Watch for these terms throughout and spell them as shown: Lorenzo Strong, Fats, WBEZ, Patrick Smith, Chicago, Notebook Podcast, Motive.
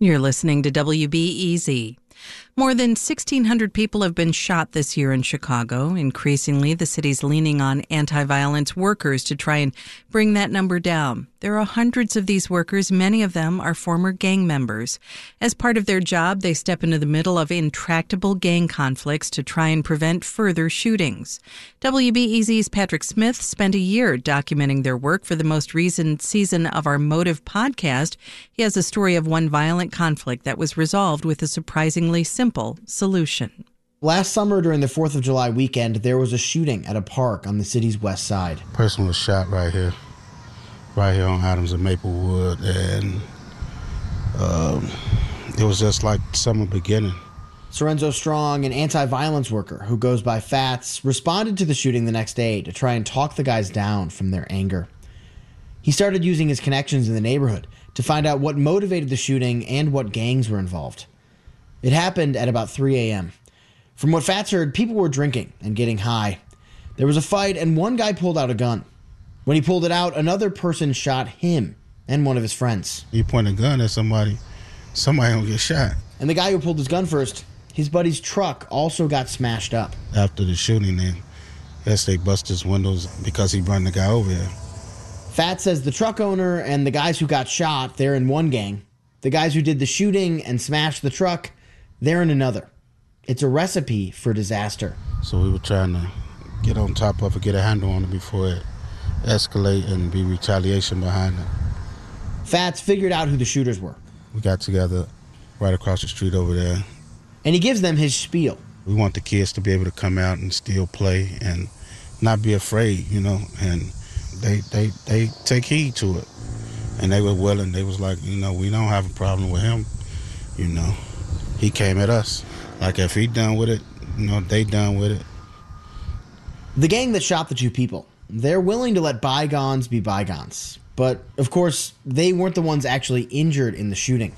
You're listening to WBEZ. More than 1,600 people have been shot this year in Chicago. Increasingly, the city's leaning on anti-violence workers to try and bring that number down. There are hundreds of these workers. Many of them are former gang members. As part of their job, they step into the middle of intractable gang conflicts to try and prevent further shootings. WBEZ's Patrick Smith spent a year documenting their work for the most recent season of our Motive podcast. He has a story of one violent conflict that was resolved with a surprisingly simple solution. Last summer during the 4th of July weekend, there was a shooting at a park on the city's west side. Person was shot right here on Adams and Maplewood, and it was just like summer beginning. Lorenzo Strong, an anti-violence worker who goes by Fats, responded to the shooting the next day to try and talk the guys down from their anger. He started using his connections in the neighborhood to find out what motivated the shooting and what gangs were involved. It happened at about 3 a.m. From what Fats heard, people were drinking and getting high. There was a fight, and one guy pulled out a gun. When he pulled it out, another person shot him and one of his friends. You point a gun at somebody gonna get shot. And the guy who pulled his gun first, his buddy's truck also got smashed up. After the shooting, they busted his windows because he run the guy over here. Fats says the truck owner and the guys who got shot, they're in one gang. The guys who did the shooting and smashed the truck, they're in another. It's a recipe for disaster. So we were trying to get on top of it, get a handle on it before it escalate and be retaliation behind it. Fats figured out who the shooters were. We got together right across the street over there. And he gives them his spiel. We want the kids to be able to come out and still play and not be afraid, and they take heed to it. And they were willing. They was like, we don't have a problem with him, He came at us. Like, if he done with it, they done with it. The gang that shot the two people, they're willing to let bygones be bygones. But, of course, they weren't the ones actually injured in the shooting.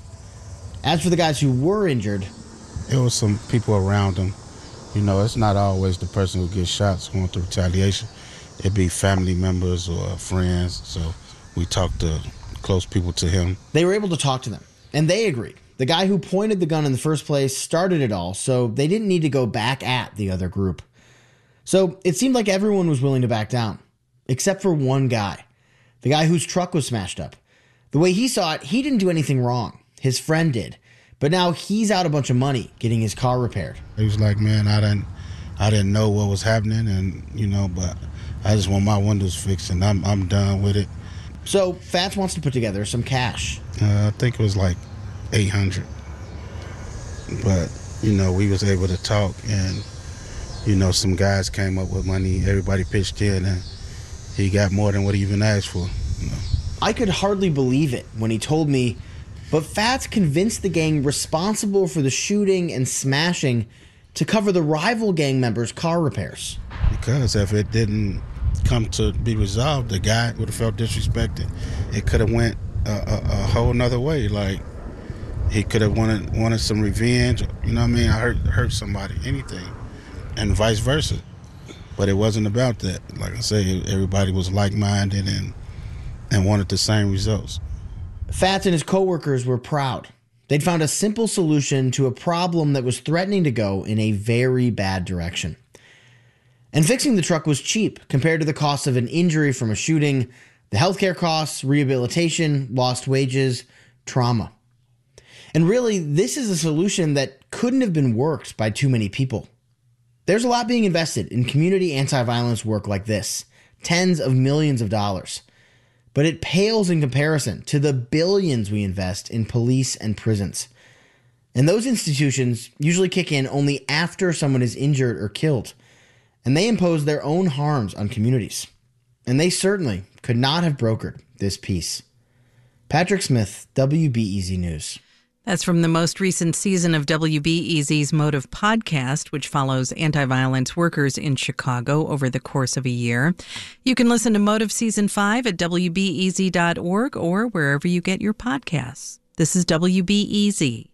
As for the guys who were injured... There was some people around them. It's not always the person who gets shots going through retaliation. It'd be family members or friends. So we talked to close people to him. They were able to talk to them, and they agreed. The guy who pointed the gun in the first place started it all, so they didn't need to go back at the other group. So it seemed like everyone was willing to back down, except for one guy, the guy whose truck was smashed up. The way he saw it, he didn't do anything wrong. His friend did. But now he's out a bunch of money getting his car repaired. He was like, man, I didn't know what was happening, and but I just want my windows fixed, and I'm done with it. So Fats wants to put together some cash. I think it was like $800, but we was able to talk, and some guys came up with money. Everybody pitched in, and he got more than what he even asked for. I could hardly believe it when he told me, but Fats convinced the gang responsible for the shooting and smashing to cover the rival gang members' car repairs. Because if it didn't come to be resolved, the guy would have felt disrespected. It could have went a whole nother way. He could have wanted some revenge. I hurt somebody, anything, and vice versa. But it wasn't about that. Like I say, everybody was like-minded and wanted the same results. Fats and his coworkers were proud. They'd found a simple solution to a problem that was threatening to go in a very bad direction. And fixing the truck was cheap compared to the cost of an injury from a shooting, the healthcare costs, rehabilitation, lost wages, trauma. And really, this is a solution that couldn't have been worked by too many people. There's a lot being invested in community anti-violence work like this, tens of millions of dollars. But it pales in comparison to the billions we invest in police and prisons. And those institutions usually kick in only after someone is injured or killed. And they impose their own harms on communities. And they certainly could not have brokered this peace. Patrick Smith, WBEZ News. That's from the most recent season of WBEZ's Motive podcast, which follows anti-violence workers in Chicago over the course of a year. You can listen to Motive Season 5 at WBEZ.org or wherever you get your podcasts. This is WBEZ.